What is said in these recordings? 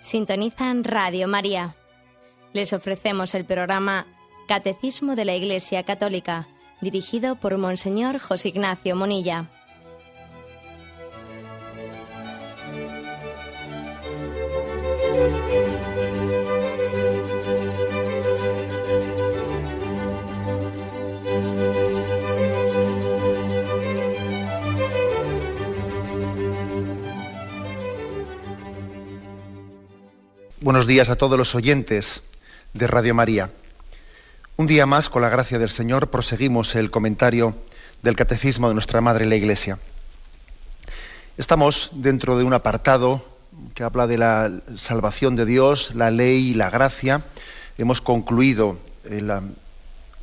Sintonizan Radio María. Les ofrecemos el programa Catecismo de la Iglesia Católica, dirigido por Monseñor José Ignacio Munilla. Buenos días a todos los oyentes de Radio María. Un día más, con la gracia del Señor, proseguimos el comentario del Catecismo de nuestra Madre la Iglesia. Estamos dentro de un apartado que habla de la salvación de Dios, la ley y la gracia. Hemos concluido el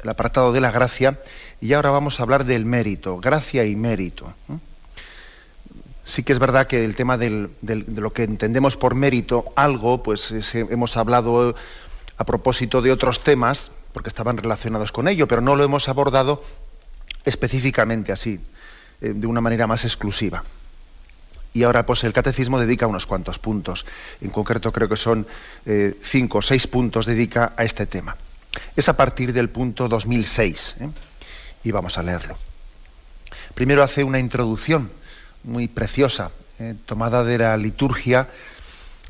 apartado de la gracia y ahora vamos a hablar del mérito, gracia y mérito. Sí que es verdad que el tema de lo que entendemos por mérito, algo, pues hemos hablado a propósito de otros temas, porque estaban relacionados con ello, pero no lo hemos abordado específicamente así, de una manera más exclusiva. Y ahora pues el Catecismo dedica unos cuantos puntos, en concreto creo que son 5 o 6 puntos dedica a este tema. Es a partir del punto 2006, y vamos a leerlo. Primero hace una introducción muy preciosa, tomada de la liturgia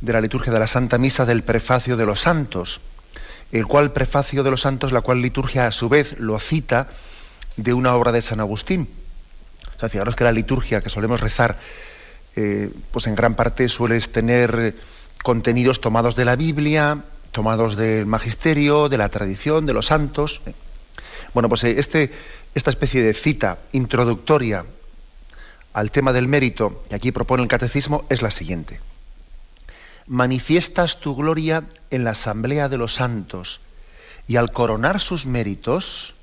de la Santa Misa del Prefacio de los Santos, el cual Prefacio de los Santos, la cual liturgia a su vez lo cita de una obra de San Agustín. O sea, fijaros que la liturgia que solemos rezar, pues en gran parte suele tener contenidos tomados de la Biblia, tomados del Magisterio, de la tradición, de los santos. Bueno, pues esta especie de cita introductoria al tema del mérito que aquí propone el Catecismo es la siguiente. Manifiestas tu gloria en la asamblea de los santos, y al coronar sus méritos,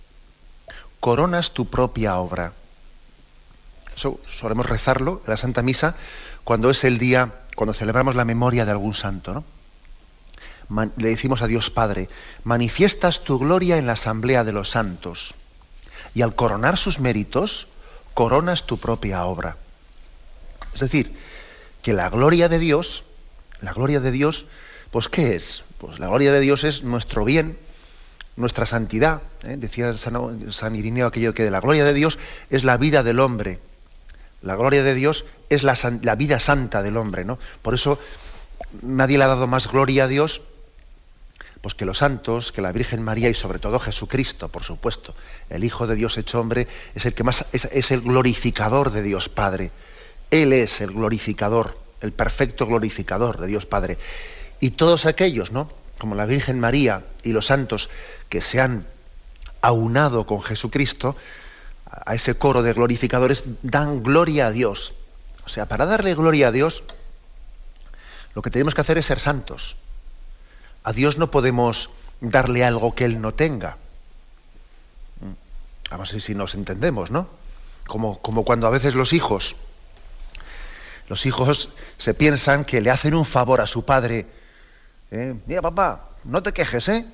coronas tu propia obra. Eso solemos rezarlo en la Santa Misa cuando es el día, cuando celebramos la memoria de algún santo, ¿no? Le decimos a Dios Padre, manifiestas tu gloria en la asamblea de los santos, y al coronar sus méritos, coronas tu propia obra. Es decir, que la gloria de Dios, pues ¿qué es? Pues la gloria de Dios es nuestro bien, nuestra santidad, ¿eh? Decía San Irineo aquello que de la gloria de Dios es la vida del hombre. La gloria de Dios es la vida santa del hombre, ¿no? Por eso nadie le ha dado más gloria a Dios pues que los santos, que la Virgen María y sobre todo Jesucristo, por supuesto. El Hijo de Dios hecho hombre es el que más es el glorificador de Dios Padre. Él es el glorificador, el perfecto glorificador de Dios Padre. Y todos aquellos, ¿no?, como la Virgen María y los santos que se han aunado con Jesucristo, a ese coro de glorificadores, dan gloria a Dios. O sea, para darle gloria a Dios, lo que tenemos que hacer es ser santos. A Dios no podemos darle algo que Él no tenga. Vamos a ver si nos entendemos, ¿no? Como cuando a veces los hijos se piensan que le hacen un favor a su padre. Mira, papá, no te quejes, ¿eh?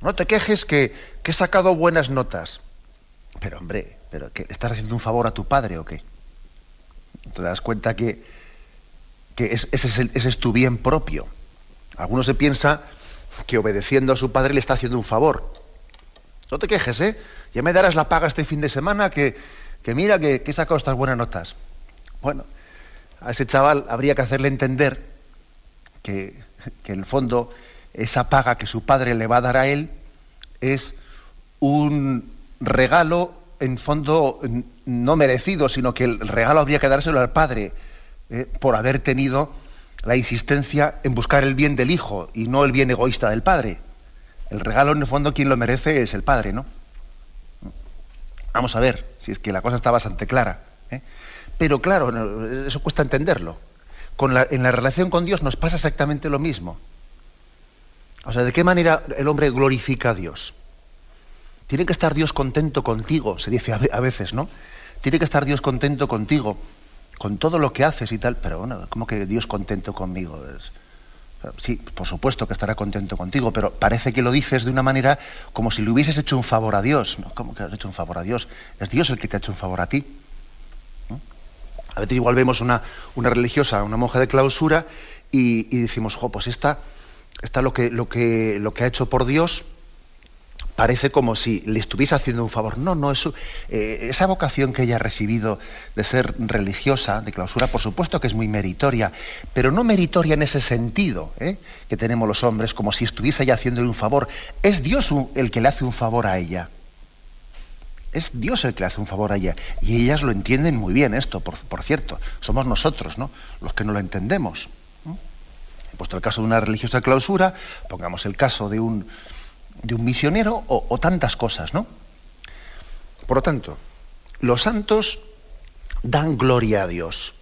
No te quejes que he sacado buenas notas. Pero, hombre, ¿pero qué, estás haciendo un favor a tu padre o qué? Te das cuenta que ese es tu bien propio. Algunos se piensa que obedeciendo a su padre le está haciendo un favor. No te quejes, ¿eh? Ya me darás la paga este fin de semana, que mira, que he sacado estas buenas notas. Bueno, a ese chaval habría que hacerle entender que en el fondo esa paga que su padre le va a dar a él es un regalo, en fondo no merecido, sino que el regalo habría que dárselo al padre, por haber tenido la insistencia en buscar el bien del hijo y no el bien egoísta del padre. El regalo, en el fondo, quien lo merece es el padre, ¿no? Vamos a ver, si es que la cosa está bastante clara, ¿eh? Pero claro, eso cuesta entenderlo. En la relación con Dios nos pasa exactamente lo mismo. O sea, ¿de qué manera el hombre glorifica a Dios? Tiene que estar Dios contento contigo, se dice a veces, ¿no? Tiene que estar Dios contento contigo. con todo lo que haces y tal, pero bueno, ¿cómo que Dios contento conmigo? Sí, por supuesto que estará contento contigo, pero parece que lo dices de una manera como si le hubieses hecho un favor a Dios. ¿Cómo que has hecho un favor a Dios? Es Dios el que te ha hecho un favor a ti. A veces igual vemos una religiosa, una monja de clausura, y decimos, jo, pues esta lo que ha hecho por Dios parece como si le estuviese haciendo un favor. No, eso, esa vocación que ella ha recibido de ser religiosa, de clausura, por supuesto que es muy meritoria, pero no meritoria en ese sentido, ¿eh?, que tenemos los hombres, como si estuviese ella haciéndole un favor. Es Dios el que le hace un favor a ella. Es Dios el que le hace un favor a ella. Y ellas lo entienden muy bien esto, por cierto. Somos nosotros, ¿no?, los que no lo entendemos. Puesto el caso de una religiosa de clausura, pongamos el caso de un misionero o tantas cosas, ¿no? Por lo tanto, los santos dan gloria a Dios.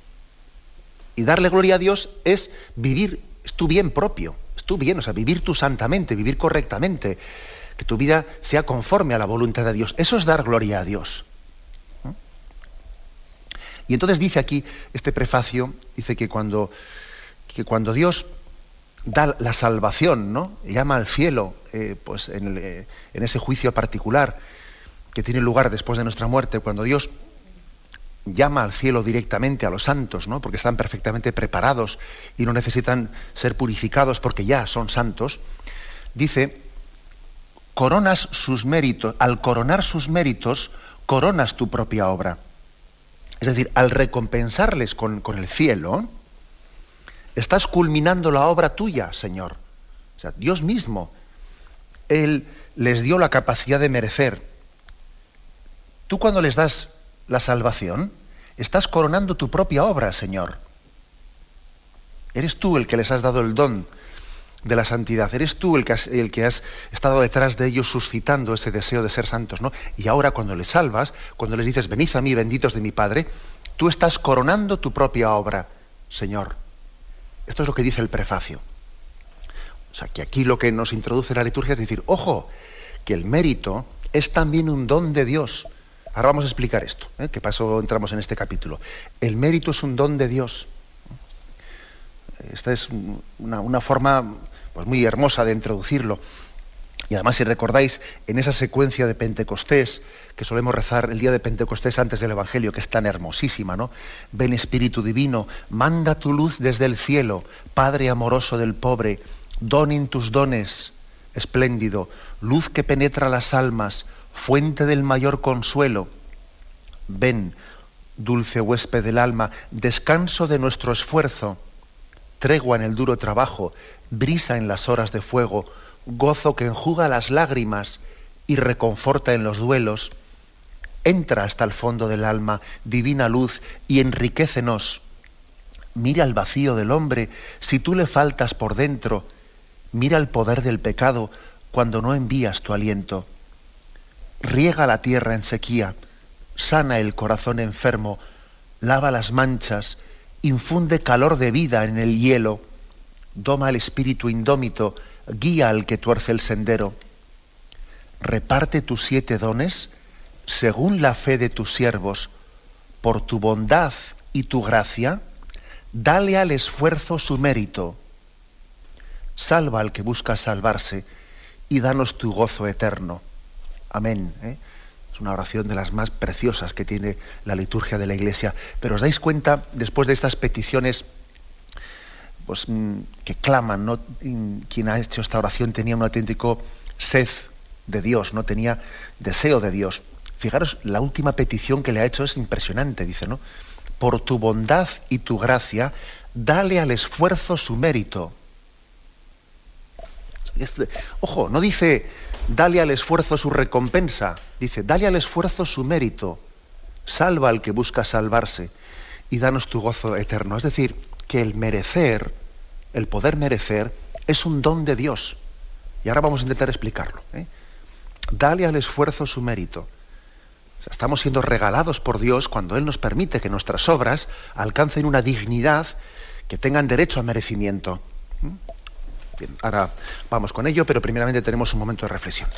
Y darle gloria a Dios es vivir, es tu bien propio, es tu bien, o sea, vivir tú santamente, vivir correctamente, que tu vida sea conforme a la voluntad de Dios. Eso es dar gloria a Dios. ¿No? Y entonces dice aquí, este prefacio, dice que cuando Dios da la salvación, ¿no?, llama al cielo, pues en ese juicio particular que tiene lugar después de nuestra muerte, cuando Dios llama al cielo directamente a los santos, ¿no?, porque están perfectamente preparados y no necesitan ser purificados porque ya son santos, dice, coronas sus méritos, al coronar sus méritos, coronas tu propia obra. Es decir, al recompensarles con el cielo, estás culminando la obra tuya, Señor. O sea, Dios mismo, Él les dio la capacidad de merecer. Tú, cuando les das la salvación, estás coronando tu propia obra, Señor. Eres tú el que les has dado el don de la santidad. Eres tú el que has estado detrás de ellos suscitando ese deseo de ser santos, ¿no? Y ahora, cuando les salvas, cuando les dices, venid a mí, benditos de mi Padre, tú estás coronando tu propia obra, Señor. Esto es lo que dice el prefacio. O sea, que aquí lo que nos introduce la liturgia es decir, ojo, que el mérito es también un don de Dios. Ahora vamos a explicar esto, ¿eh?, que paso entramos en este capítulo. El mérito es un don de Dios. Esta es una forma, pues, muy hermosa de introducirlo. Y además, si recordáis, en esa secuencia de Pentecostés, que solemos rezar el día de Pentecostés antes del Evangelio, que es tan hermosísima, ¿no? Ven, Espíritu Divino, manda tu luz desde el cielo, Padre amoroso del pobre, don in tus dones, espléndido, luz que penetra las almas, fuente del mayor consuelo. Ven, dulce huésped del alma, descanso de nuestro esfuerzo, tregua en el duro trabajo, brisa en las horas de fuego, gozo que enjuga las lágrimas y reconforta en los duelos, entra hasta el fondo del alma, divina luz, y enriquécenos. Mira el vacío del hombre si tú le faltas por dentro, mira el poder del pecado cuando no envías tu aliento. Riega la tierra en sequía, sana el corazón enfermo, lava las manchas, infunde calor de vida en el hielo, doma el espíritu indómito, guía al que tuerce el sendero. Reparte tus 7 dones según la fe de tus siervos. Por tu bondad y tu gracia, dale al esfuerzo su mérito. Salva al que busca salvarse y danos tu gozo eterno. Amén. ¿Eh? Es una oración de las más preciosas que tiene la liturgia de la Iglesia. Pero os dais cuenta, después de estas peticiones, pues, que claman, ¿no?, quien ha hecho esta oración tenía un auténtico sed de Dios, no tenía deseo de Dios. Fijaros, la última petición que le ha hecho es impresionante, dice, ¿no? Por tu bondad y tu gracia, dale al esfuerzo su mérito. Ojo, no dice, dale al esfuerzo su recompensa, dice, dale al esfuerzo su mérito, salva al que busca salvarse y danos tu gozo eterno. Es decir, que el merecer, el poder merecer, es un don de Dios. Y ahora vamos a intentar explicarlo, ¿eh? Dale al esfuerzo su mérito. O sea, estamos siendo regalados por Dios cuando Él nos permite que nuestras obras alcancen una dignidad, que tengan derecho a merecimiento. Bien, ahora vamos con ello, pero primeramente tenemos un momento de reflexión.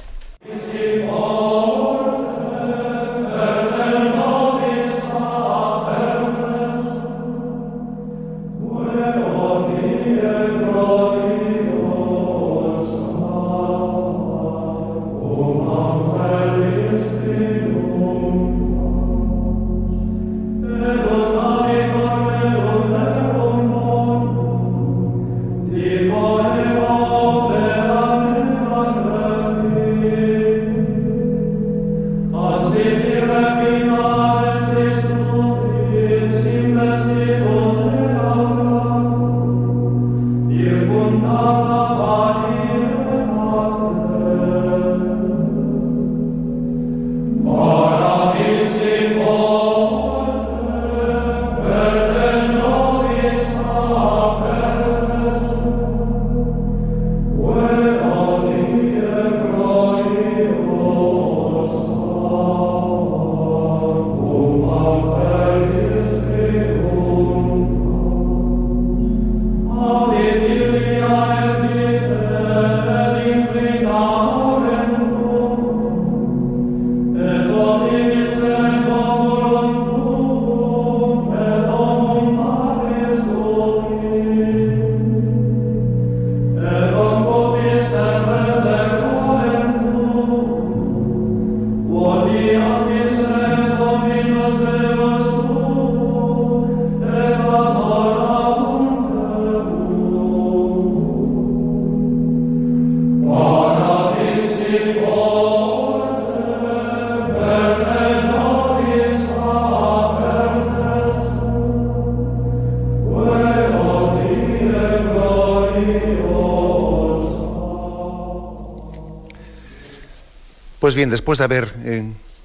Pues bien, después de haber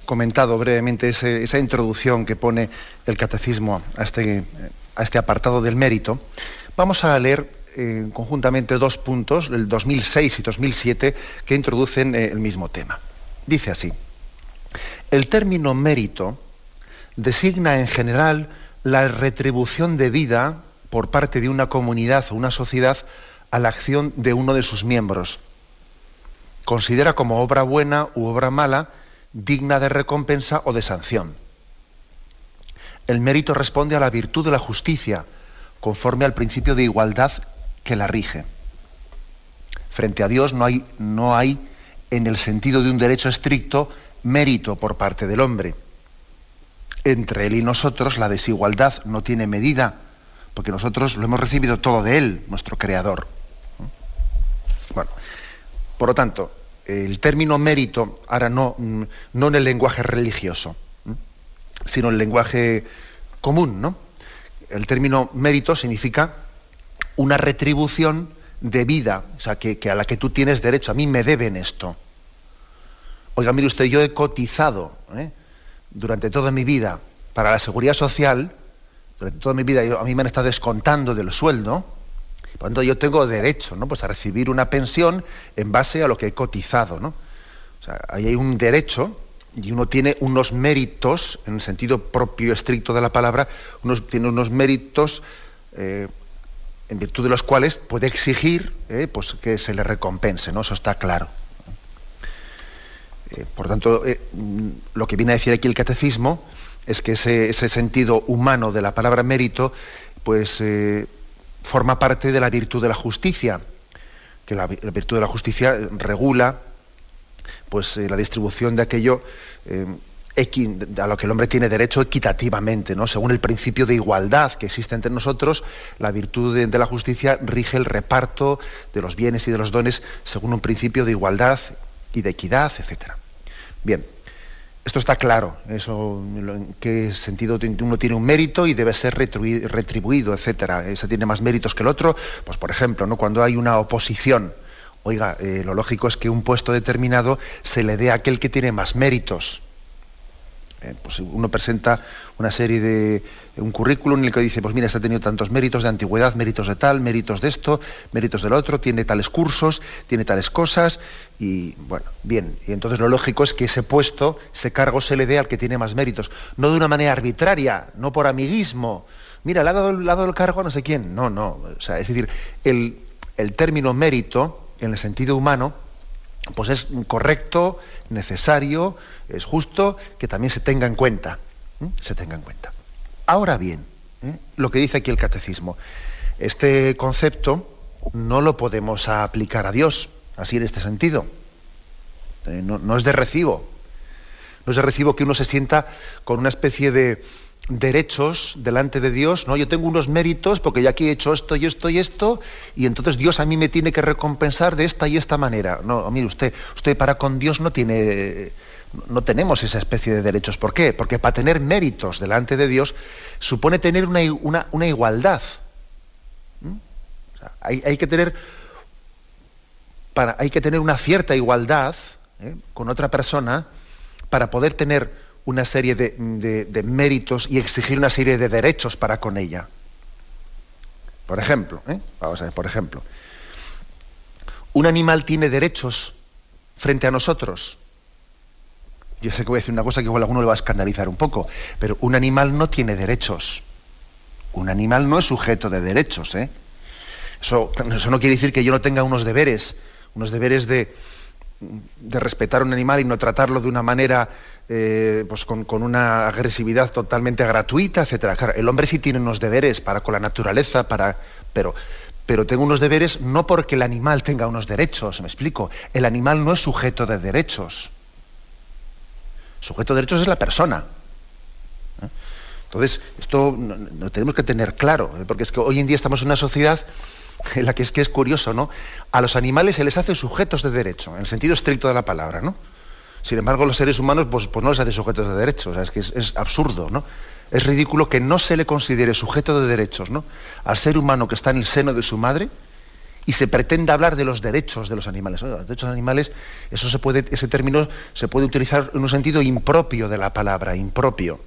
comentado brevemente esa introducción que pone el Catecismo a este apartado del mérito, vamos a leer conjuntamente dos puntos, el 2006 y 2007, que introducen el mismo tema. Dice así: el término mérito designa en general la retribución debida por parte de una comunidad o una sociedad a la acción de uno de sus miembros. Considera como obra buena u obra mala, digna de recompensa o de sanción. El mérito responde a la virtud de la justicia, conforme al principio de igualdad que la rige. Frente a Dios no hay, en el sentido de un derecho estricto, mérito por parte del hombre. Entre él y nosotros la desigualdad no tiene medida, porque nosotros lo hemos recibido todo de él, nuestro Creador. Bueno, por lo tanto, el término mérito, ahora no en el lenguaje religioso, sino en el lenguaje común, ¿no? El término mérito significa una retribución debida, o sea, que a la que tú tienes derecho. A mí me deben esto. Oiga, mire usted, yo he cotizado durante toda mi vida para la seguridad social, durante toda mi vida a mí me han estado descontando del sueldo. Por lo tanto, yo tengo derecho, ¿no?, pues a recibir una pensión en base a lo que he cotizado, ¿no? O sea, ahí hay un derecho y uno tiene unos méritos, en el sentido propio estricto de la palabra, tiene unos méritos en virtud de los cuales puede exigir pues que se le recompense, ¿no? Eso está claro. Por tanto, lo que viene a decir aquí el Catecismo es que ese sentido humano de la palabra mérito, pues forma parte de la virtud de la justicia, que la virtud de la justicia regula pues la distribución de aquello a lo que el hombre tiene derecho equitativamente, ¿no?, según el principio de igualdad que existe entre nosotros. La virtud de la justicia rige el reparto de los bienes y de los dones según un principio de igualdad y de equidad, etcétera. Bien, esto está claro, eso, en qué sentido uno tiene un mérito y debe ser retribuido, etcétera. Ese tiene más méritos que el otro, pues por ejemplo, ¿no?, cuando hay una oposición, oiga, lo lógico es que un puesto determinado se le dé a aquel que tiene más méritos. Pues uno presenta una serie de un currículum en el que dice, pues mira, este ha tenido tantos méritos de antigüedad, méritos de tal, méritos de esto, méritos del otro, tiene tales cursos, tiene tales cosas, y bueno, bien, y entonces lo lógico es que ese puesto, ese cargo se le dé al que tiene más méritos, no de una manera arbitraria, no por amiguismo, mira, le ha dado el cargo a no sé quién, no, o sea, es decir, el término mérito, en el sentido humano, pues es correcto, necesario, es justo que también se tenga en cuenta, se tenga en cuenta. Ahora bien, lo que dice aquí el Catecismo, este concepto no lo podemos aplicar a Dios, así en este sentido. No es de recibo. No es de recibo que uno se sienta con una especie de derechos delante de Dios, ¿no? Yo tengo unos méritos porque yo aquí he hecho esto y esto y esto, y entonces Dios a mí me tiene que recompensar de esta y esta manera. No, mire usted para con Dios no tenemos esa especie de derechos. ¿Por qué? Porque para tener méritos delante de Dios supone tener una igualdad. O sea, hay que tener hay que tener una cierta igualdad con otra persona para poder tener una serie de méritos y exigir una serie de derechos para con ella. Por ejemplo, vamos a ver, por ejemplo, un animal tiene derechos frente a nosotros. Yo sé que voy a decir una cosa que igual a alguno le va a escandalizar un poco, pero un animal no tiene derechos. Un animal no es sujeto de derechos, ¿eh? Eso no quiere decir que yo no tenga unos deberes de respetar a un animal y no tratarlo de una manera pues con una agresividad totalmente gratuita, etcétera. Claro, el hombre sí tiene unos deberes para con la naturaleza, pero tengo unos deberes no porque el animal tenga unos derechos, ¿me explico? El animal no es sujeto de derechos. Sujeto de derechos es la persona. Entonces, esto lo tenemos que tener claro, porque es que hoy en día estamos en una sociedad en la que es curioso, ¿no? A los animales se les hace sujetos de derecho, en el sentido estricto de la palabra, ¿no? Sin embargo, los seres humanos pues no les hace sujetos de derecho, o sea, es que es absurdo, ¿no? Es ridículo que no se le considere sujeto de derechos, ¿no?, al ser humano que está en el seno de su madre y se pretenda hablar de los derechos de los animales. Los derechos de los animales, ese término se puede utilizar en un sentido impropio de la palabra, impropio.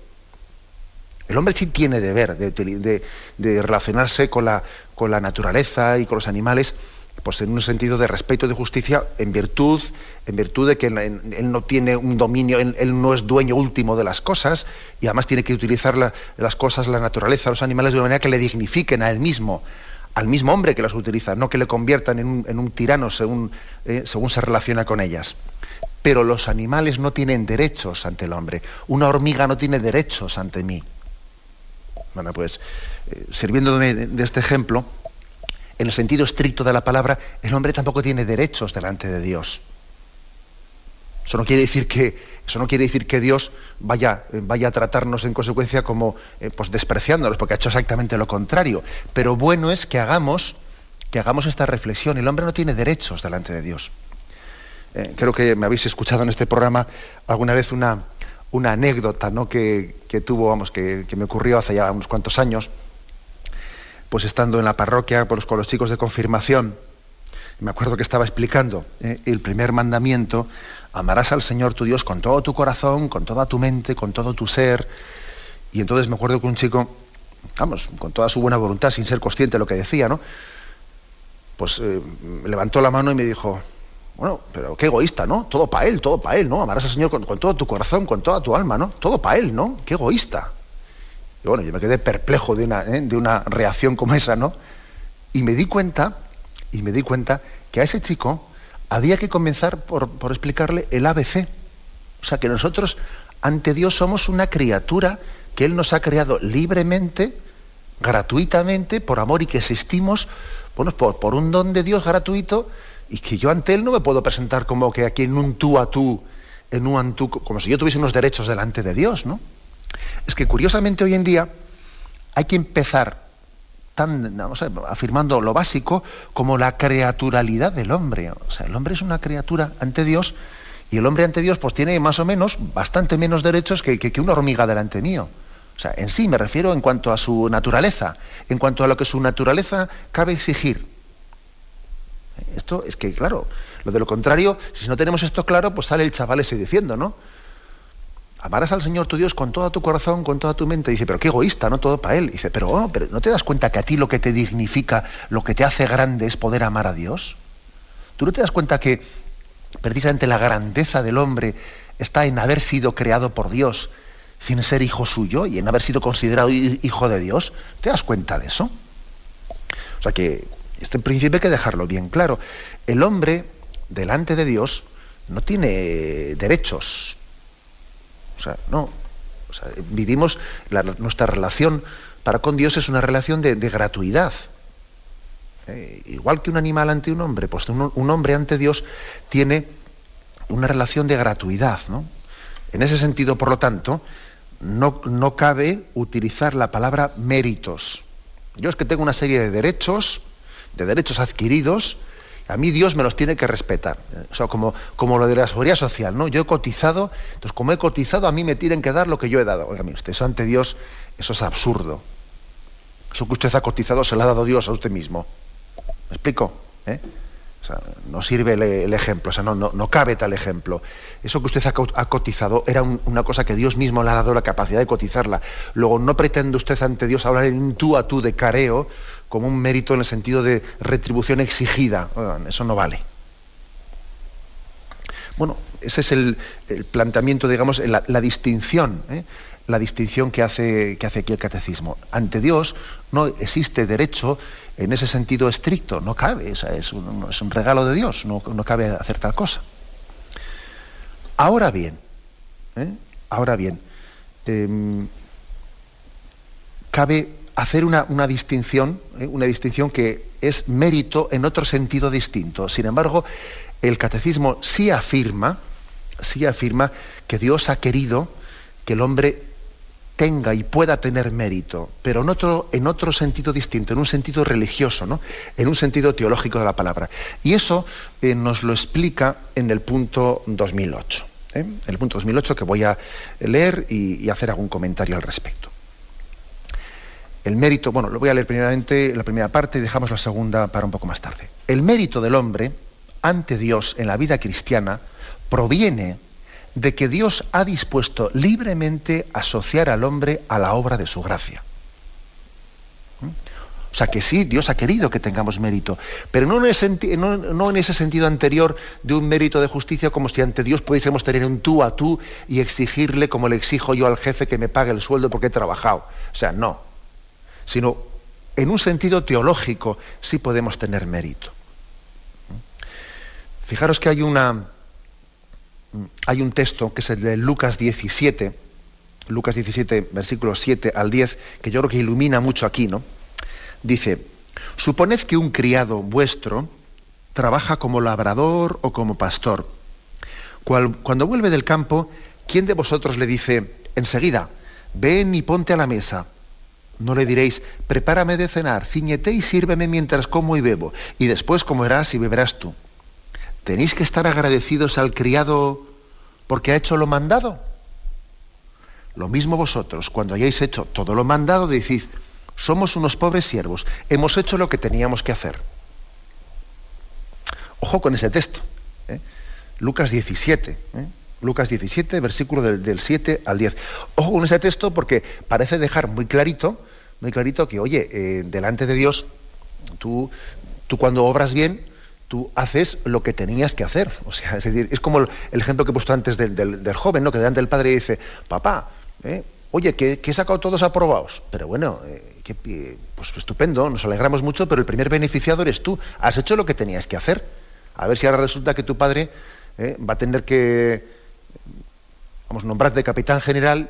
El hombre sí tiene deber de relacionarse con la naturaleza y con los animales, pues en un sentido de respeto y de justicia, en virtud de que él no tiene un dominio, él no es dueño último de las cosas, y además tiene que utilizar las cosas, la naturaleza, los animales, de una manera que le dignifiquen a él mismo, al mismo hombre que las utiliza, no que le conviertan en un tirano según se relaciona con ellas. Pero los animales no tienen derechos ante el hombre. Una hormiga no tiene derechos ante mí. Bueno, pues, sirviéndome de este ejemplo, en el sentido estricto de la palabra, el hombre tampoco tiene derechos delante de Dios. Eso no quiere decir que Dios vaya a tratarnos en consecuencia como pues despreciándonos, porque ha hecho exactamente lo contrario. Pero bueno es que hagamos esta reflexión. El hombre no tiene derechos delante de Dios. Creo que me habéis escuchado en este programa alguna vez una anécdota, ¿no?, que me ocurrió hace ya unos cuantos años, pues estando en la parroquia con los chicos de confirmación. Me acuerdo que estaba explicando el primer mandamiento: amarás al Señor tu Dios con todo tu corazón, con toda tu mente, con todo tu ser. Y entonces me acuerdo que un chico, vamos, con toda su buena voluntad, sin ser consciente de lo que decía, ¿no?, pues levantó la mano y me dijo: bueno, pero qué egoísta, ¿no? Todo para él, ¿no? Amarás al Señor con todo tu corazón, con toda tu alma, ¿no? Todo para él, ¿no? Qué egoísta. Y bueno, yo me quedé perplejo de una reacción como esa, ¿no? Y me di cuenta que a ese chico había que comenzar por explicarle el ABC. O sea, que nosotros ante Dios somos una criatura que Él nos ha creado libremente, gratuitamente, por amor, y que existimos, bueno, por un don de Dios gratuito, y que yo ante Él no me puedo presentar como que aquí en un tú a tú, como si yo tuviese unos derechos delante de Dios, ¿no? Es que curiosamente hoy en día hay que empezar afirmando lo básico como la creaturalidad del hombre. O sea, el hombre es una criatura ante Dios, y el hombre ante Dios pues tiene más o menos, bastante menos derechos que una hormiga delante mío. O sea, en sí me refiero en cuanto a su naturaleza, en cuanto a lo que su naturaleza cabe exigir. Esto es que, claro, lo de lo contrario, si no tenemos esto claro, pues sale el chaval ese diciendo, ¿no?, amarás al Señor tu Dios con todo tu corazón, con toda tu mente. Dice, pero qué egoísta, ¿no? Todo para él. Dice, pero ¿no te das cuenta que a ti lo que te dignifica, lo que te hace grande, es poder amar a Dios? ¿Tú no te das cuenta que precisamente la grandeza del hombre está en haber sido creado por Dios sin ser hijo suyo y en haber sido considerado hijo de Dios? ¿Te das cuenta de eso? O sea que este principio hay que dejarlo bien claro. El hombre, delante de Dios, no tiene derechos. O sea, no. O sea, vivimos, nuestra relación para con Dios es una relación de gratuidad. Igual que un animal ante un hombre, pues un hombre ante Dios tiene una relación de gratuidad, ¿no? En ese sentido, por lo tanto, no cabe utilizar la palabra méritos. Yo es que tengo una serie de derechos adquiridos, a mí Dios me los tiene que respetar. O sea, como lo de la seguridad social, ¿no? Yo he cotizado, entonces como he cotizado, a mí me tienen que dar lo que yo he dado. Oiga, mire usted, eso ante Dios, eso es absurdo. Eso que usted ha cotizado se lo ha dado Dios a usted mismo. ¿Me explico? O sea, no sirve el ejemplo, o sea, no cabe tal ejemplo. Eso que usted ha cotizado era una cosa que Dios mismo le ha dado la capacidad de cotizarla. Luego, no pretende usted ante Dios hablar en tú a tú de careo como un mérito en el sentido de retribución exigida. Bueno, eso no vale. Bueno, ese es el planteamiento, digamos, la distinción, ¿eh? La distinción que hace aquí el catecismo. Ante Dios no existe derecho en ese sentido estricto, no cabe, o sea, es un regalo de Dios, no cabe hacer tal cosa. Ahora bien, cabe hacer una distinción que es mérito en otro sentido distinto. Sin embargo, el catecismo sí afirma que Dios ha querido que el hombre tenga y pueda tener mérito, pero en otro sentido distinto, en un sentido religioso, ¿no? En un sentido teológico de la palabra. Y eso nos lo explica en el punto 2008, ¿eh? El punto 2008 que voy a leer y hacer algún comentario al respecto. El mérito, bueno, lo voy a leer primeramente la primera parte y dejamos la segunda para un poco más tarde. El mérito del hombre ante Dios en la vida cristiana proviene de que Dios ha dispuesto libremente asociar al hombre a la obra de su gracia. ¿Mm? O sea que sí, Dios ha querido que tengamos mérito, pero no en ese sentido anterior de un mérito de justicia, como si ante Dios pudiésemos tener un tú a tú y exigirle como le exijo yo al jefe que me pague el sueldo porque he trabajado. O sea, no. Sino en un sentido teológico sí podemos tener mérito. ¿Mm? Fijaros que hay un texto que es el de Lucas 17, Lucas 17, versículos 7 al 10, que yo creo que ilumina mucho aquí, ¿no? Dice: suponed que un criado vuestro trabaja como labrador o como pastor. Cuando vuelve del campo, ¿quién de vosotros le dice enseguida, ven y ponte a la mesa? No le diréis, prepárame de cenar, cíñete y sírveme mientras como y bebo, y después comerás y beberás tú. ¿Tenéis que estar agradecidos al criado porque ha hecho lo mandado? Lo mismo vosotros, cuando hayáis hecho todo lo mandado, decís, somos unos pobres siervos, hemos hecho lo que teníamos que hacer. Ojo con ese texto, ¿eh? Lucas 17, ¿eh? Lucas 17, versículo del 7 al 10. Ojo con ese texto porque parece dejar muy clarito que, oye, delante de Dios, tú cuando obras bien, tú haces lo que tenías que hacer. O sea, es decir, es como el ejemplo que he puesto antes del joven, ¿no? Que delante del padre dice, papá, oye, que he sacado todos aprobados. Pero bueno, pues estupendo, nos alegramos mucho, pero el primer beneficiado eres tú. Has hecho lo que tenías que hacer. A ver si ahora resulta que tu padre va a tener que, vamos, nombrarte capitán general,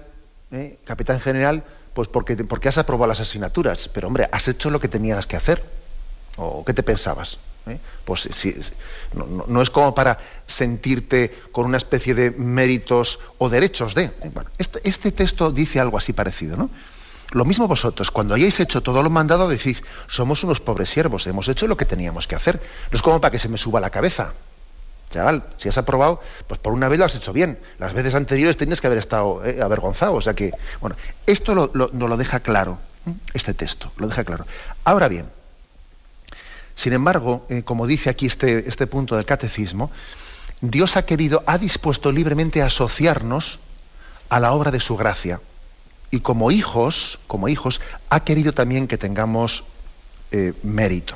pues porque has aprobado las asignaturas. Pero hombre, has hecho lo que tenías que hacer. ¿O qué te pensabas? Pues sí, no es como para sentirte con una especie de méritos o derechos de... Bueno, este texto dice algo así parecido, ¿no? Lo mismo vosotros, cuando hayáis hecho todo lo mandado, decís, somos unos pobres siervos, hemos hecho lo que teníamos que hacer. No es como para que se me suba la cabeza. Chaval, si has aprobado, pues por una vez lo has hecho bien. Las veces anteriores tenías que haber estado avergonzado. O sea que, bueno, esto nos lo deja claro, ¿eh? Este texto lo deja claro. Ahora bien, sin embargo, como dice aquí este punto del catecismo, Dios ha dispuesto libremente a asociarnos a la obra de su gracia. Y como hijos, ha querido también que tengamos mérito.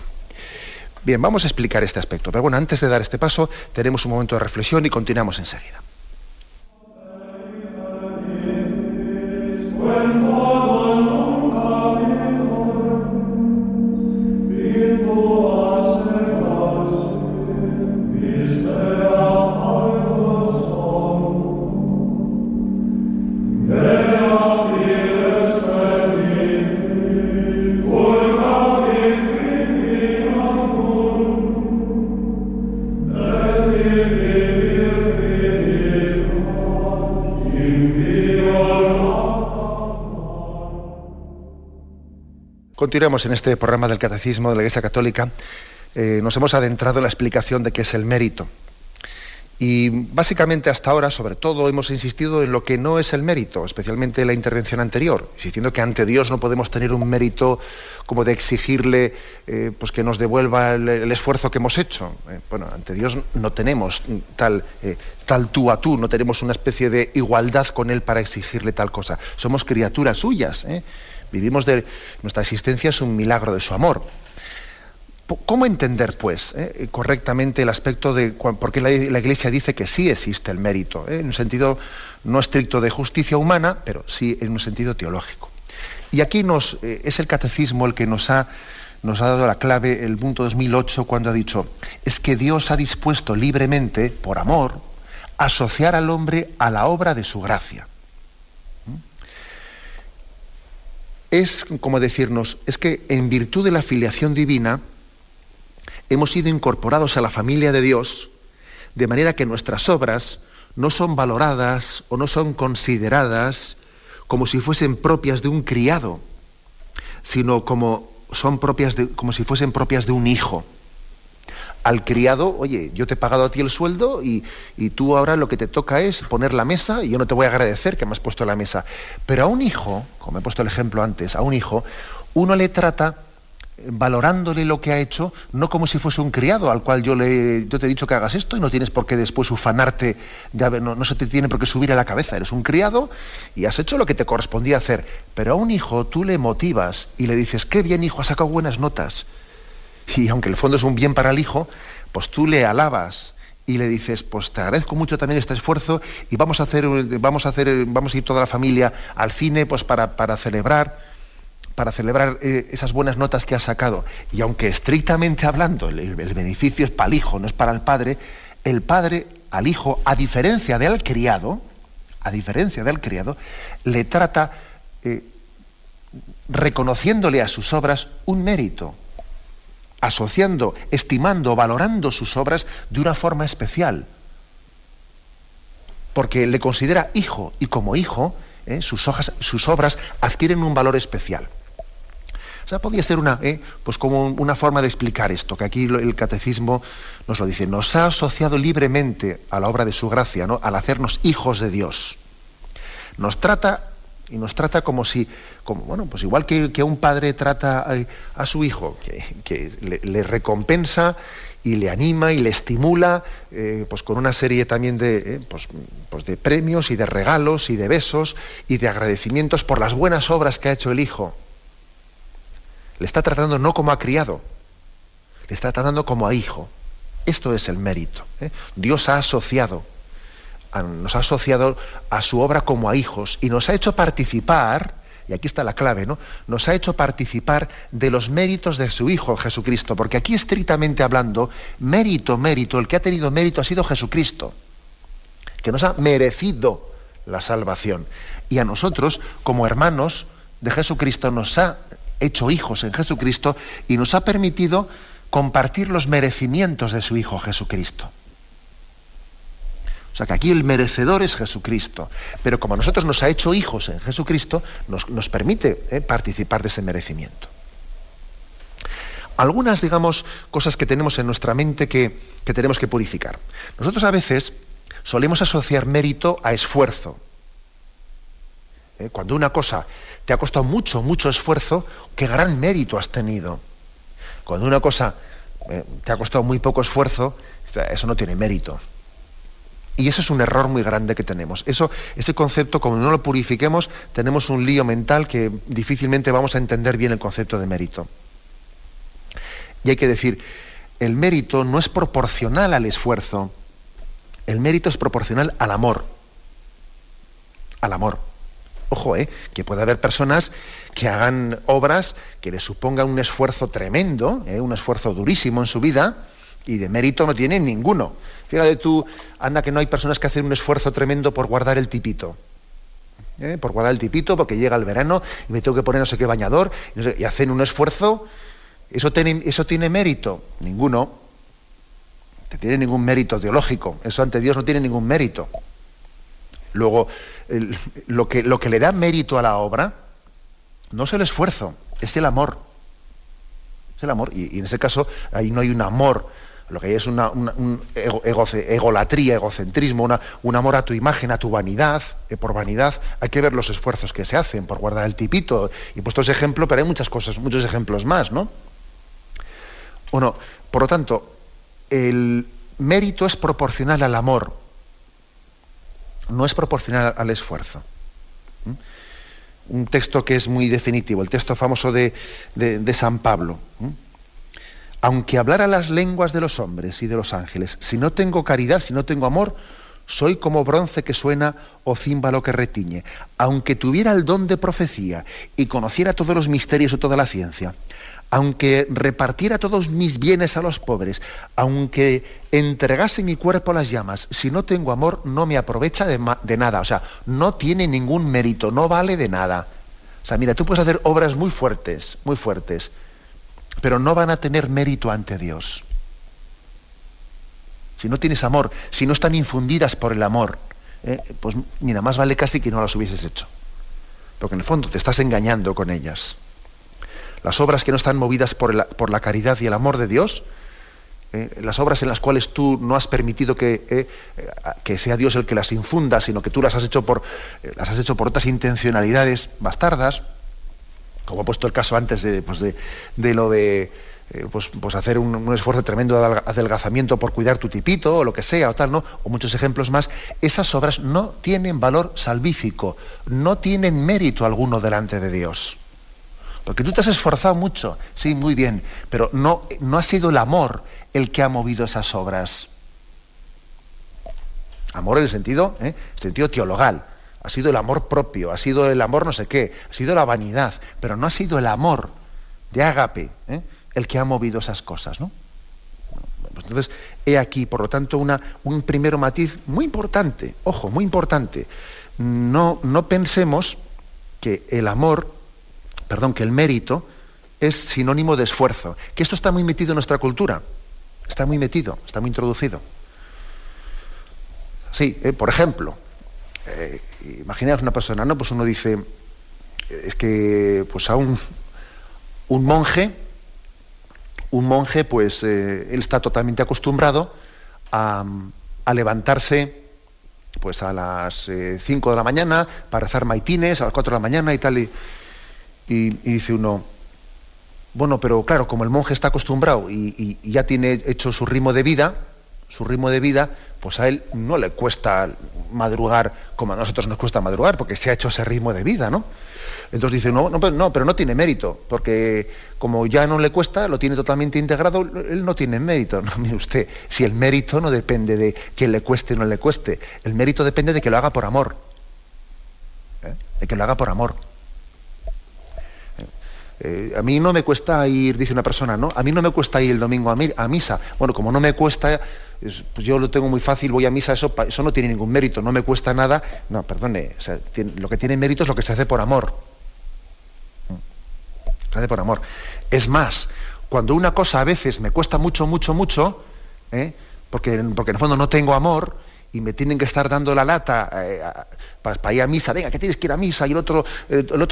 Bien, vamos a explicar este aspecto. Pero bueno, antes de dar este paso, tenemos un momento de reflexión y continuamos enseguida. Continuamos en este programa del Catecismo de la Iglesia Católica. Nos hemos adentrado en la explicación de qué es el mérito. Y básicamente hasta ahora, sobre todo, hemos insistido en lo que no es el mérito, especialmente en la intervención anterior, insistiendo que ante Dios no podemos tener un mérito como de exigirle pues que nos devuelva el esfuerzo que hemos hecho. Bueno, ante Dios no tenemos tal tú a tú, no tenemos una especie de igualdad con Él para exigirle tal cosa. Somos criaturas suyas, vivimos de... Nuestra existencia es un milagro de su amor. ¿Cómo entender, pues, correctamente el aspecto de por qué la Iglesia dice que sí existe el mérito, en un sentido no estricto de justicia humana, pero sí en un sentido teológico? Y aquí es el Catecismo el que nos ha dado la clave, el punto 2008, cuando ha dicho: es que Dios ha dispuesto libremente, por amor, asociar al hombre a la obra de su gracia. Es como decirnos, es que en virtud de la filiación divina, hemos sido incorporados a la familia de Dios, de manera que nuestras obras no son valoradas o no son consideradas como si fuesen propias de un criado, sino como si fuesen propias de un hijo. Al criado, oye, yo te he pagado a ti el sueldo y tú ahora lo que te toca es poner la mesa y yo no te voy a agradecer que me has puesto la mesa. Pero a un hijo, como he puesto el ejemplo antes, a un hijo, uno le trata valorándole lo que ha hecho, no como si fuese un criado al cual yo te he dicho que hagas esto y no tienes por qué después ufanarte, no se te tiene por qué subir a la cabeza, eres un criado y has hecho lo que te correspondía hacer. Pero a un hijo tú le motivas y le dices: qué bien, hijo, has sacado buenas notas. Y aunque el fondo es un bien para el hijo, pues tú le alabas y le dices: pues te agradezco mucho también este esfuerzo y vamos a ir toda la familia al cine pues para celebrar esas buenas notas que has sacado. Y aunque estrictamente hablando el beneficio es para el hijo, no es para el padre al hijo, a diferencia del criado, le trata reconociéndole a sus obras un mérito, asociando, estimando, valorando sus obras de una forma especial, porque le considera hijo y como hijo sus obras adquieren un valor especial. O sea, podría ser pues como una forma de explicar esto, que aquí el Catecismo nos lo dice: nos ha asociado libremente a la obra de su gracia, ¿no?, al hacernos hijos de Dios. Nos trata bueno, pues igual que un padre trata a su hijo, que le recompensa y le anima y le estimula, pues con una serie también pues de premios y de regalos y de besos y de agradecimientos por las buenas obras que ha hecho el hijo. Le está tratando no como a criado, le está tratando como a hijo. Esto es el mérito, ¿eh? Dios nos ha asociado a su obra como a hijos y nos ha hecho participar, y aquí está la clave, ¿no?, nos ha hecho participar de los méritos de su Hijo Jesucristo, porque aquí estrictamente hablando, mérito, el que ha tenido mérito ha sido Jesucristo, que nos ha merecido la salvación, y a nosotros, como hermanos de Jesucristo, nos ha hecho hijos en Jesucristo y nos ha permitido compartir los merecimientos de su Hijo Jesucristo. O sea, que aquí el merecedor es Jesucristo, pero como a nosotros nos ha hecho hijos en Jesucristo, nos permite participar de ese merecimiento. Algunas, digamos, cosas que tenemos en nuestra mente que tenemos que purificar. Nosotros a veces solemos asociar mérito a esfuerzo. Cuando una cosa te ha costado mucho, mucho esfuerzo, qué gran mérito has tenido. Cuando una cosa te ha costado muy poco esfuerzo, eso no tiene mérito. Y eso es un error muy grande que tenemos. Ese concepto, como no lo purifiquemos, tenemos un lío mental que difícilmente vamos a entender bien el concepto de mérito. Y hay que decir, el mérito no es proporcional al esfuerzo. El mérito es proporcional al amor. Al amor. Ojo, que puede haber personas que hagan obras que les supongan un esfuerzo tremendo, un esfuerzo durísimo en su vida, y de mérito no tienen ninguno. Fíjate tú, anda que no hay personas que hacen un esfuerzo tremendo por guardar el tipito. Por guardar el tipito, porque llega el verano y me tengo que poner no sé qué bañador, y hacen un esfuerzo. ¿Eso tiene mérito? Ninguno. No tiene ningún mérito teológico. Eso ante Dios no tiene ningún mérito. Luego, lo que le da mérito a la obra no es el esfuerzo, es el amor. Es el amor. Y en ese caso, ahí no hay un amor Lo que hay es egolatría, egocentrismo, un amor a tu imagen, a tu vanidad. Por vanidad hay que ver los esfuerzos que se hacen por guardar el tipito. He puesto ese ejemplo, pero hay muchas cosas, muchos ejemplos más, ¿no? Bueno, por lo tanto, el mérito es proporcional al amor, no es proporcional al esfuerzo. ¿Mm? Un texto que es muy definitivo, el texto famoso de San Pablo. ¿Mm? Aunque hablara las lenguas de los hombres y de los ángeles, si no tengo caridad, si no tengo amor, soy como bronce que suena o címbalo que retiñe. Aunque tuviera el don de profecía y conociera todos los misterios o toda la ciencia, aunque repartiera todos mis bienes a los pobres, aunque entregase mi cuerpo a las llamas, si no tengo amor, no me aprovecha de nada. O sea, no tiene ningún mérito, no vale de nada. O sea, mira, tú puedes hacer obras muy fuertes, pero no van a tener mérito ante Dios. Si no tienes amor, si no están infundidas por el amor, pues mira, más vale casi que no las hubieses hecho. Porque en el fondo te estás engañando con ellas. Las obras que no están movidas por la caridad y el amor de Dios, las obras en las cuales tú no has permitido que sea Dios el que las infunda, sino que tú las has hecho por otras intencionalidades bastardas, como he puesto el caso antes de hacer un esfuerzo tremendo de adelgazamiento por cuidar tu tipito, o lo que sea, o tal, ¿no? O muchos ejemplos más. Esas obras no tienen valor salvífico, no tienen mérito alguno delante de Dios. Porque tú te has esforzado mucho, sí, muy bien, pero no ha sido el amor el que ha movido esas obras. Amor en el sentido teologal. Ha sido el amor propio, ha sido el amor no sé qué, ha sido la vanidad, pero no ha sido el amor de ágape el que ha movido esas cosas, ¿no? Pues entonces, he aquí, por lo tanto, un primer matiz muy importante, ojo, muy importante. No pensemos que el mérito es sinónimo de esfuerzo, que esto está muy metido en nuestra cultura, está muy introducido. Sí, por ejemplo, imaginaos una persona, ¿no? Pues uno dice, es que pues a un monje, pues él está totalmente acostumbrado a levantarse pues a las 5 de la mañana para rezar maitines, a las 4 de la mañana y tal, y dice uno, bueno, pero claro, como el monje está acostumbrado y ya tiene hecho su ritmo de vida, pues a él no le cuesta madrugar como a nosotros nos cuesta madrugar, porque se ha hecho ese ritmo de vida, ¿no? Entonces dice, pero no tiene mérito, porque como ya no le cuesta, lo tiene totalmente integrado, él no tiene mérito. No, mire usted, si el mérito no depende de que le cueste o no le cueste, el mérito depende de que lo haga por amor, de que lo haga por amor. A mí no me cuesta ir, dice una persona, ¿no? A mí no me cuesta ir el domingo a misa. Bueno, como no me cuesta, pues yo lo tengo muy fácil, voy a misa, eso no tiene ningún mérito, no me cuesta nada. No, perdone, o sea, lo que tiene mérito es lo que se hace por amor. Se hace por amor. Es más, cuando una cosa a veces me cuesta mucho, mucho, mucho, porque en el fondo no tengo amor, y me tienen que estar dando la lata para ir a misa, venga, que tienes que ir a misa, y el otro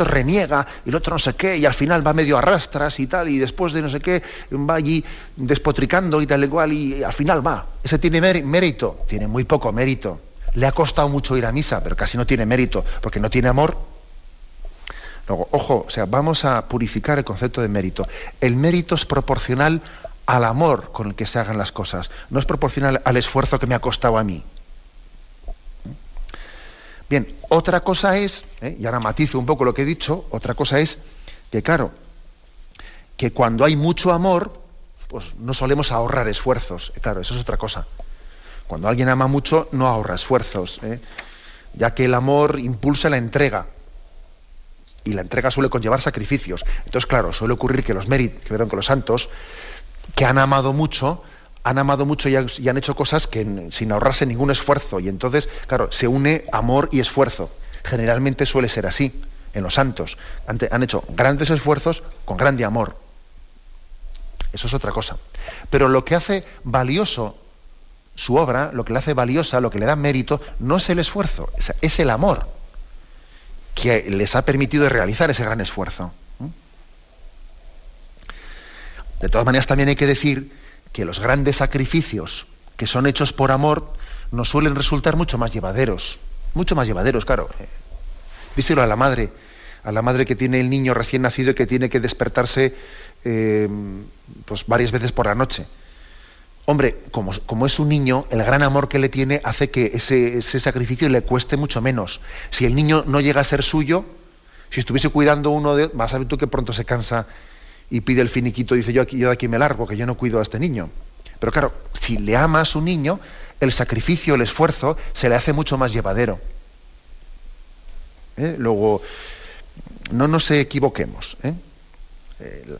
reniega, y el otro no sé qué, y al final va medio a rastras y tal, y después de no sé qué, va allí despotricando y tal y cual, y al final va. ¿Ese tiene mérito? Tiene muy poco mérito. Le ha costado mucho ir a misa, pero casi no tiene mérito, porque no tiene amor. Luego, ojo, o sea, vamos a purificar el concepto de mérito. El mérito es proporcional al amor con el que se hagan las cosas, no es proporcional al esfuerzo que me ha costado a mí. Bien, otra cosa es, y ahora matizo un poco lo que he dicho, otra cosa es que, claro, que cuando hay mucho amor, pues no solemos ahorrar esfuerzos. Claro, eso es otra cosa. Cuando alguien ama mucho, no ahorra esfuerzos, ya que el amor impulsa la entrega. Y la entrega suele conllevar sacrificios. Entonces, claro, suele ocurrir que los santos, que han amado mucho y han hecho cosas que sin ahorrarse ningún esfuerzo. Y entonces, claro, se une amor y esfuerzo. Generalmente suele ser así en los santos. Han hecho grandes esfuerzos con grande amor. Eso es otra cosa. Pero lo que hace valioso su obra, lo que le hace valiosa, lo que le da mérito, no es el esfuerzo, es el amor que les ha permitido realizar ese gran esfuerzo. De todas maneras, también hay que decir que los grandes sacrificios que son hechos por amor nos suelen resultar mucho más llevaderos, claro. Díselo a la madre que tiene el niño recién nacido y que tiene que despertarse pues varias veces por la noche. Hombre, como es un niño, el gran amor que le tiene hace que ese sacrificio le cueste mucho menos. Si el niño no llega a ser suyo, si estuviese cuidando uno de... Vas a ver tú que pronto se cansa y pide el finiquito, dice yo de aquí me largo, que yo no cuido a este niño. Pero claro, si le ama a su niño, el sacrificio, el esfuerzo, se le hace mucho más llevadero. Luego, no nos equivoquemos, ¿eh?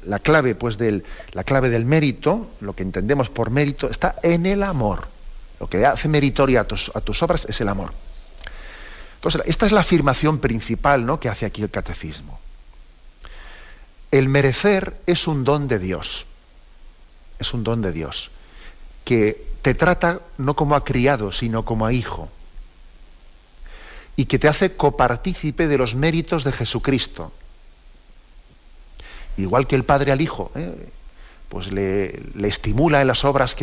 La clave, pues, la clave del mérito, lo que entendemos por mérito, está en el amor. Lo que hace meritoria a tus obras es el amor. Entonces, esta es la afirmación principal, ¿no?, que hace aquí el catecismo. El merecer es un don de Dios. Es un don de Dios que te trata no como a criado, sino como a hijo. Y que te hace copartícipe de los méritos de Jesucristo. Igual que el padre al hijo, pues le estimula en las obras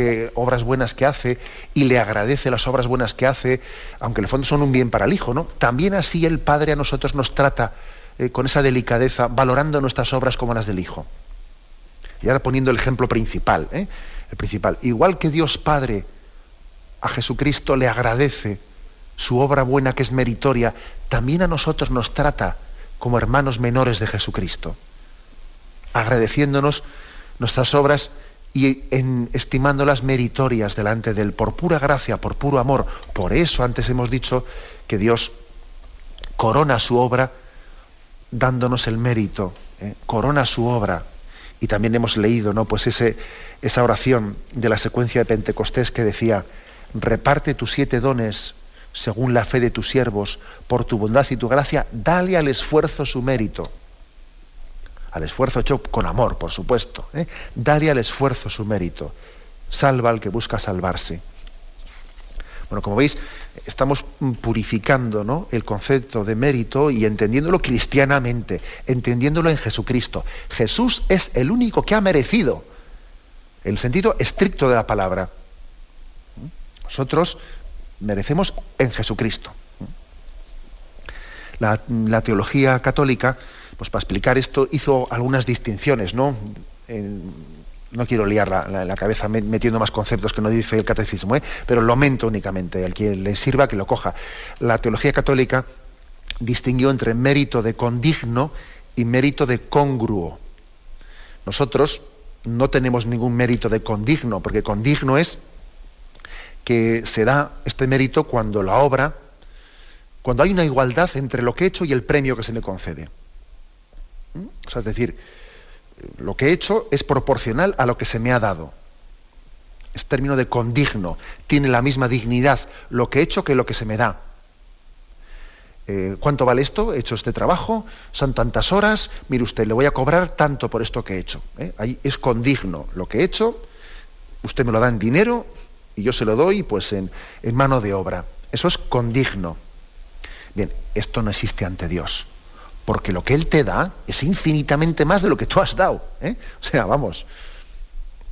buenas que hace y le agradece las obras buenas que hace, aunque en el fondo son un bien para el hijo, ¿no? También así el padre a nosotros nos trata con esa delicadeza, valorando nuestras obras como las del hijo. Y ahora poniendo el ejemplo principal, el principal. Igual que Dios Padre a Jesucristo le agradece su obra buena que es meritoria, también a nosotros nos trata como hermanos menores de Jesucristo, agradeciéndonos nuestras obras y estimándolas meritorias delante de él, por pura gracia, por puro amor. Por eso antes hemos dicho que Dios corona su obra dándonos el mérito, corona su obra. Y también hemos leído, ¿no?, pues esa oración de la secuencia de Pentecostés que decía: reparte tus 7 dones según la fe de tus siervos, por tu bondad y tu gracia, dale al esfuerzo su mérito. Al esfuerzo hecho con amor, por supuesto, ¿eh? Dale al esfuerzo su mérito. Salva al que busca salvarse. Bueno, como veis, estamos purificando, ¿no?, el concepto de mérito y entendiéndolo cristianamente, entendiéndolo en Jesucristo. Jesús es el único que ha merecido, el sentido estricto de la palabra. Nosotros merecemos en Jesucristo. La teología católica, pues para explicar esto, hizo algunas distinciones, ¿no? No quiero liar la cabeza metiendo más conceptos que no dice el catecismo, pero lo mento únicamente, al quien le sirva que lo coja. La teología católica distinguió entre mérito de condigno y mérito de congruo. Nosotros no tenemos ningún mérito de condigno, porque condigno es que se da este mérito cuando la obra, cuando hay una igualdad entre lo que he hecho y el premio que se me concede. O sea, es decir, lo que he hecho es proporcional a lo que se me ha dado. Es término de condigno. Tiene la misma dignidad lo que he hecho que lo que se me da. ¿Cuánto vale esto? He hecho este trabajo, son tantas horas, mire usted, le voy a cobrar tanto por esto que he hecho. Ahí es condigno lo que he hecho, usted me lo da en dinero y yo se lo doy pues en mano de obra. Eso es condigno. Bien, esto no existe ante Dios. Porque lo que Él te da es infinitamente más de lo que tú has dado, O sea, vamos.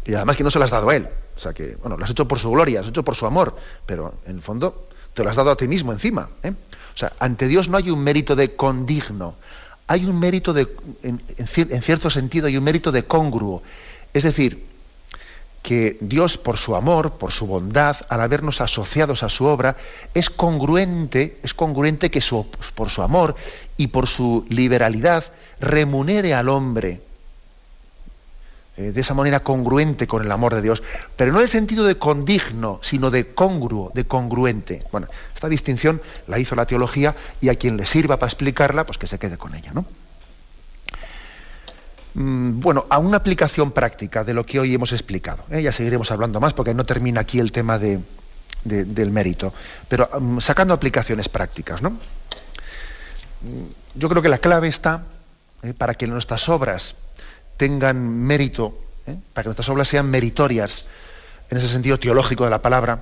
Y además que no se lo has dado a Él. O sea que, bueno, lo has hecho por su gloria, lo has hecho por su amor. Pero, en el fondo, te lo has dado a ti mismo encima, O sea, ante Dios no hay un mérito de condigno. Hay un mérito de... En cierto sentido, hay un mérito de congruo. Es decir, que Dios, por su amor, por su bondad, al habernos asociados a su obra, es congruente que por su amor y por su liberalidad remunere al hombre de esa manera congruente con el amor de Dios, pero no en el sentido de condigno, sino de congruo, de congruente. Bueno, esta distinción la hizo la teología y a quien le sirva para explicarla, pues que se quede con ella, ¿no? Bueno, a una aplicación práctica de lo que hoy hemos explicado. Ya seguiremos hablando más porque no termina aquí el tema del mérito, pero sacando aplicaciones prácticas, ¿no? Yo creo que la clave está para que nuestras obras tengan mérito, para que nuestras obras sean meritorias en ese sentido teológico de la palabra,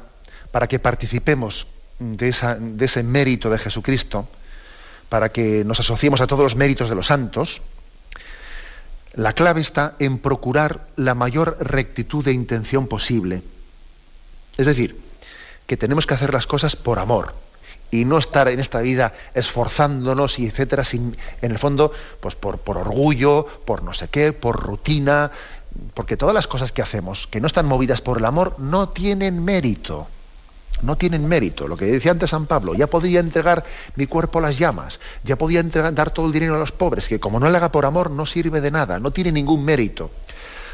para que participemos de ese mérito de Jesucristo, para que nos asociemos a todos los méritos de los santos. La clave está en procurar la mayor rectitud de intención posible. Es decir, que tenemos que hacer las cosas por amor y no estar en esta vida esforzándonos y etcétera, sin, en el fondo, pues por orgullo, por no sé qué, por rutina, porque todas las cosas que hacemos que no están movidas por el amor no tienen mérito. No tienen mérito. Lo que decía antes San Pablo, ya podía entregar mi cuerpo a las llamas, ya podía dar todo el dinero a los pobres, que como no lo haga por amor no sirve de nada, no tiene ningún mérito.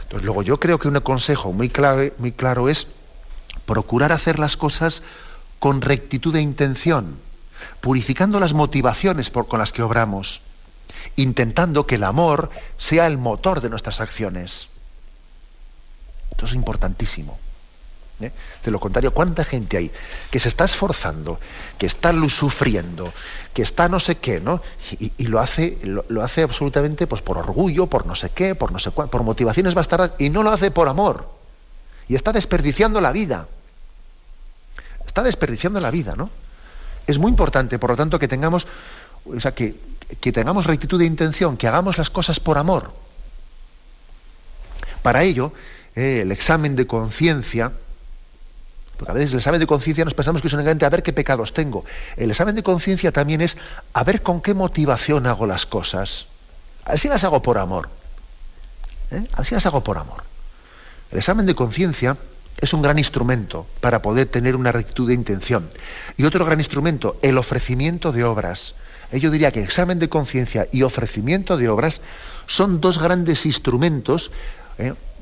Entonces luego yo creo que un consejo muy claro es procurar hacer las cosas con rectitud de intención, purificando las motivaciones con las que obramos, intentando que el amor sea el motor de nuestras acciones. Esto es importantísimo. De lo contrario, ¿cuánta gente hay que se está esforzando, que está sufriendo, que está no sé qué, ¿no? Y lo hace absolutamente pues, por orgullo, por no sé qué, por no sé cuál, por motivaciones bastardas, y no lo hace por amor. Y está desperdiciando la vida. Está desperdiciando la vida, ¿no? Es muy importante, por lo tanto, que tengamos, o sea, que tengamos rectitud de intención, que hagamos las cosas por amor. Para ello, el examen de conciencia. Porque a veces el examen de conciencia nos pensamos que es únicamente a ver qué pecados tengo. El examen de conciencia también es a ver con qué motivación hago las cosas. A ver si las hago por amor. A ver si las hago por amor. El examen de conciencia es un gran instrumento para poder tener una rectitud de intención. Y otro gran instrumento, el ofrecimiento de obras. Yo diría que examen de conciencia y ofrecimiento de obras son dos grandes instrumentos.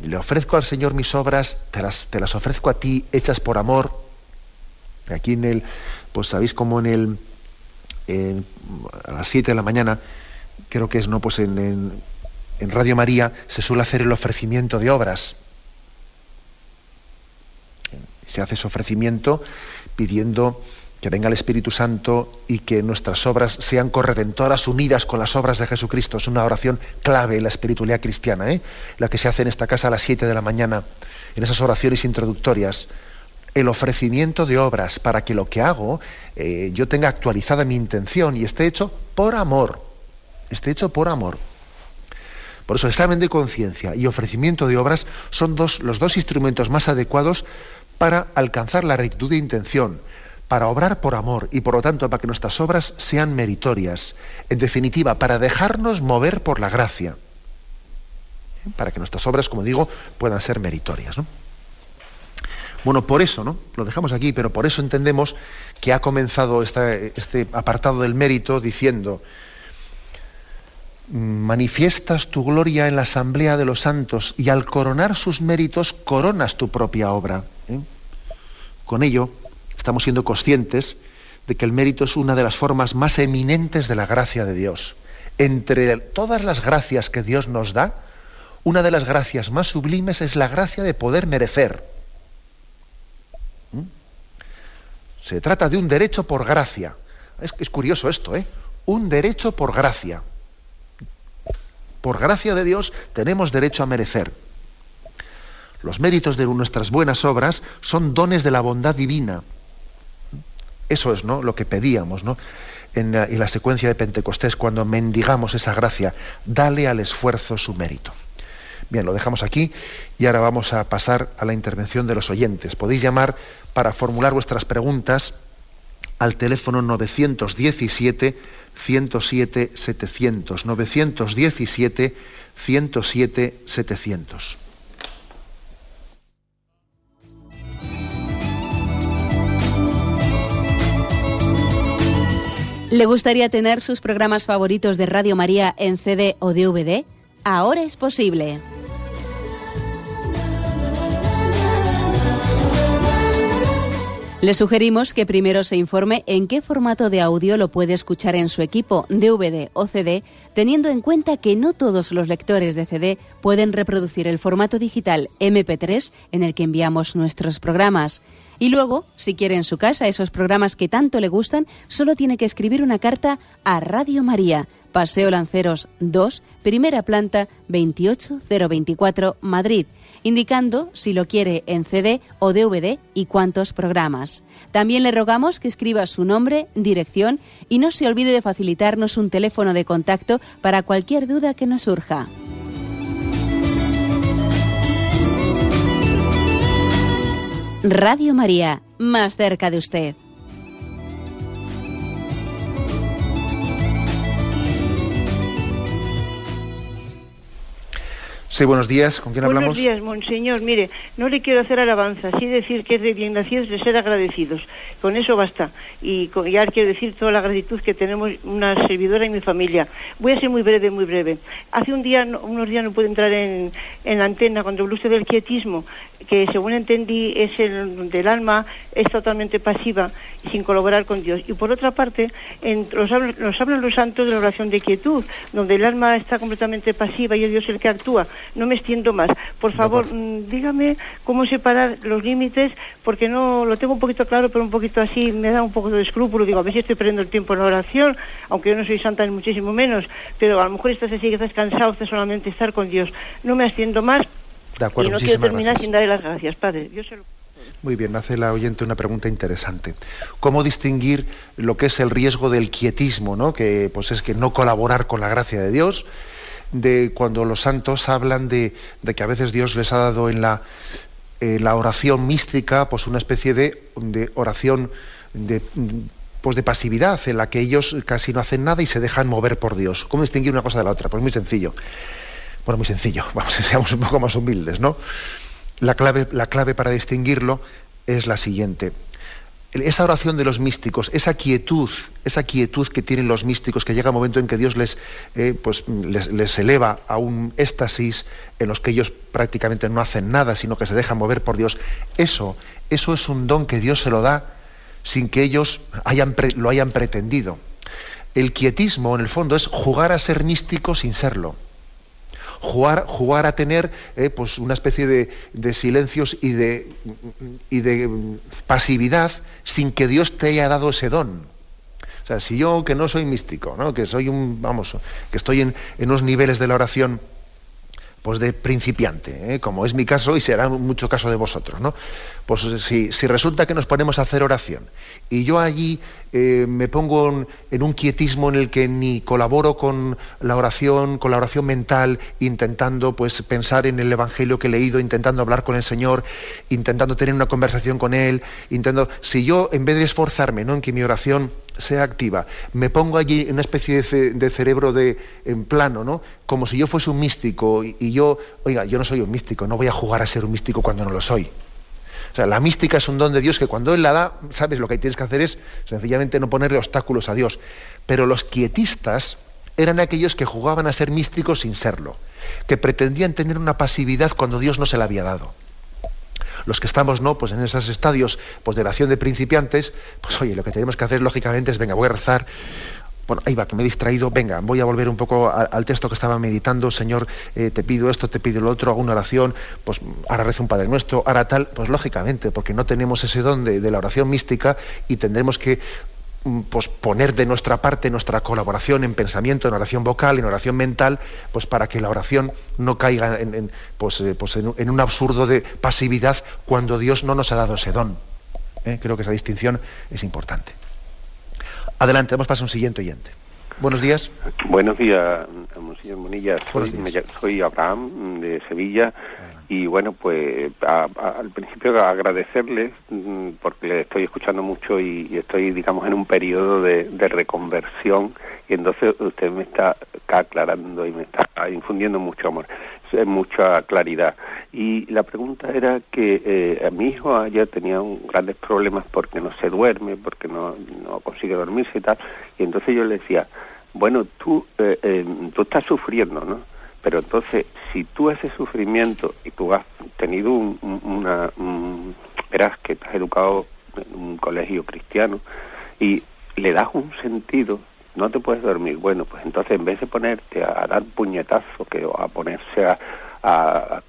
Le ofrezco al Señor mis obras, te las ofrezco a ti, hechas por amor. Aquí en el, pues sabéis como en el, a las 7 de la mañana, creo que es, ¿no? Pues en Radio María se suele hacer el ofrecimiento de obras. Se hace ese ofrecimiento pidiendo que venga el Espíritu Santo y que nuestras obras sean corredentoras, unidas con las obras de Jesucristo. Es una oración clave en la espiritualidad cristiana, la que se hace en esta casa a las 7 de la mañana, en esas oraciones introductorias. El ofrecimiento de obras, para que lo que hago, yo tenga actualizada mi intención y esté hecho por amor. Esté hecho por amor. Por eso, examen de conciencia y ofrecimiento de obras son los dos instrumentos más adecuados para alcanzar la rectitud de intención, para obrar por amor y, por lo tanto, para que nuestras obras sean meritorias. En definitiva, para dejarnos mover por la gracia. Para que nuestras obras, como digo, puedan ser meritorias, ¿no? Bueno, por eso, ¿no? Lo dejamos aquí, pero por eso entendemos que ha comenzado este apartado del mérito diciendo: manifiestas tu gloria en la asamblea de los santos y al coronar sus méritos coronas tu propia obra. Con ello estamos siendo conscientes de que el mérito es una de las formas más eminentes de la gracia de Dios. Entre todas las gracias que Dios nos da, una de las gracias más sublimes es la gracia de poder merecer. Se trata de un derecho por gracia. Es curioso esto, ¿eh? Un derecho por gracia. Por gracia de Dios tenemos derecho a merecer. Los méritos de nuestras buenas obras son dones de la bondad divina. Eso es, ¿no?, lo que pedíamos, ¿no?, en la secuencia de Pentecostés, cuando mendigamos esa gracia: dale al esfuerzo su mérito. Bien, lo dejamos aquí y ahora vamos a pasar a la intervención de los oyentes. Podéis llamar para formular vuestras preguntas al teléfono 917 107 700, 917 107 700. ¿Le gustaría tener sus programas favoritos de Radio María en CD o DVD? Ahora es posible. Le sugerimos que primero se informe en qué formato de audio lo puede escuchar en su equipo, DVD o CD, teniendo en cuenta que no todos los lectores de CD pueden reproducir el formato digital MP3 en el que enviamos nuestros programas. Y luego, si quiere en su casa esos programas que tanto le gustan, solo tiene que escribir una carta a Radio María, Paseo Lanceros 2, primera planta, 28024, Madrid, indicando si lo quiere en CD o DVD y cuántos programas. También le rogamos que escriba su nombre, dirección y no se olvide de facilitarnos un teléfono de contacto para cualquier duda que nos surja. Radio María, más cerca de usted. Sí, buenos días. ¿Con quién hablamos? Buenos días, monseñor. Mire, no le quiero hacer alabanzas, sí decir que es de bien nacidos de ser agradecidos. Con eso basta. Y ya quiero decir toda la gratitud que tenemos una servidora y mi familia. Voy a ser muy breve, muy breve. Hace un día, unos días no pude entrar en la antena cuando habló usted del quietismo, que según entendí es el donde el alma es totalmente pasiva, sin colaborar con Dios. Y por otra parte, nos hablan los santos de la oración de quietud, donde el alma está completamente pasiva y es Dios el que actúa. No me extiendo más. Por favor, dígame cómo separar los límites, porque no lo tengo un poquito claro, pero un poquito así me da un poco de escrúpulo. Digo, a ver si estoy perdiendo el tiempo en la oración, aunque yo no soy santa ni muchísimo menos, pero a lo mejor estás así, que estás cansado de solamente estar con Dios. No me extiendo más. De acuerdo, y no quiero terminar sin darle las gracias, padre. Yo se lo... Muy bien, hace la oyente una pregunta interesante. ¿Cómo distinguir lo que es el riesgo del quietismo, ¿no? Que pues es que no colaborar con la gracia de Dios, de cuando los santos hablan de que a veces Dios les ha dado en la oración mística pues una especie de oración de pasividad, en la que ellos casi no hacen nada y se dejan mover por Dios? ¿Cómo distinguir una cosa de la otra? Pues muy sencillo. Bueno, muy sencillo, vamos, seamos un poco más humildes, ¿no? La clave para distinguirlo es la siguiente. Esa oración de los místicos, esa quietud que tienen los místicos, que llega un momento en que Dios les eleva a un éxtasis en los que ellos prácticamente no hacen nada, sino que se dejan mover por Dios, eso es un don que Dios se lo da sin que ellos lo hayan pretendido. El quietismo, en el fondo, es jugar a ser místico sin serlo. Jugar a tener pues una especie de silencios y de pasividad sin que Dios te haya dado ese don. O sea, si yo, que no soy místico, ¿no? Que soy que estoy en unos niveles de la oración pues de principiante, ¿eh? Como es mi caso y será mucho caso de vosotros, ¿no? Pues si resulta que nos ponemos a hacer oración y yo allí me pongo en un quietismo en el que ni colaboro con la oración mental, intentando pues pensar en el evangelio que he leído, intentando hablar con el Señor, intentando tener una conversación con Él, si yo, en vez de esforzarme, ¿no?, en que mi oración sea activa, me pongo allí en una especie de cerebro en plano, ¿no?, como si yo fuese un místico, y yo, oiga, yo no soy un místico, no voy a jugar a ser un místico cuando no lo soy. O sea, la mística es un don de Dios que cuando Él la da, sabes, lo que tienes que hacer es sencillamente no ponerle obstáculos a Dios. Pero los quietistas eran aquellos que jugaban a ser místicos sin serlo, que pretendían tener una pasividad cuando Dios no se la había dado. Los que estamos, ¿no?, pues en esos estadios pues de oración de principiantes, pues oye, lo que tenemos que hacer lógicamente es, venga, voy a rezar. Bueno, ahí va, que me he distraído, venga, voy a volver un poco al texto que estaba meditando. Señor, te pido esto, te pido lo otro, hago una oración, pues ahora rezo un Padre Nuestro, ahora tal. Pues lógicamente, porque no tenemos ese don de la oración mística, y tendremos que pues poner de nuestra parte nuestra colaboración en pensamiento, en oración vocal, en oración mental, pues para que la oración no caiga en un absurdo de pasividad cuando Dios no nos ha dado ese don. Creo que esa distinción es importante. Adelante, vamos a pasar a un siguiente oyente. Buenos días. Buenos días, señor Munilla. Soy Abraham de Sevilla. Y bueno, pues al principio agradecerles, porque les estoy escuchando mucho y estoy, digamos, en un periodo de reconversión, y entonces usted me está aclarando y me está infundiendo mucho amor, mucha claridad. Y la pregunta era que mi hijo ayer tenía grandes problemas porque no se duerme, porque no consigue dormirse y tal, y entonces yo le decía, bueno, tú estás sufriendo, ¿no? Pero entonces, si tú ese sufrimiento, y tú has tenido verás que estás educado en un colegio cristiano, y le das un sentido, no te puedes dormir, bueno, pues entonces en vez de ponerte a dar puñetazos, o a ponerse a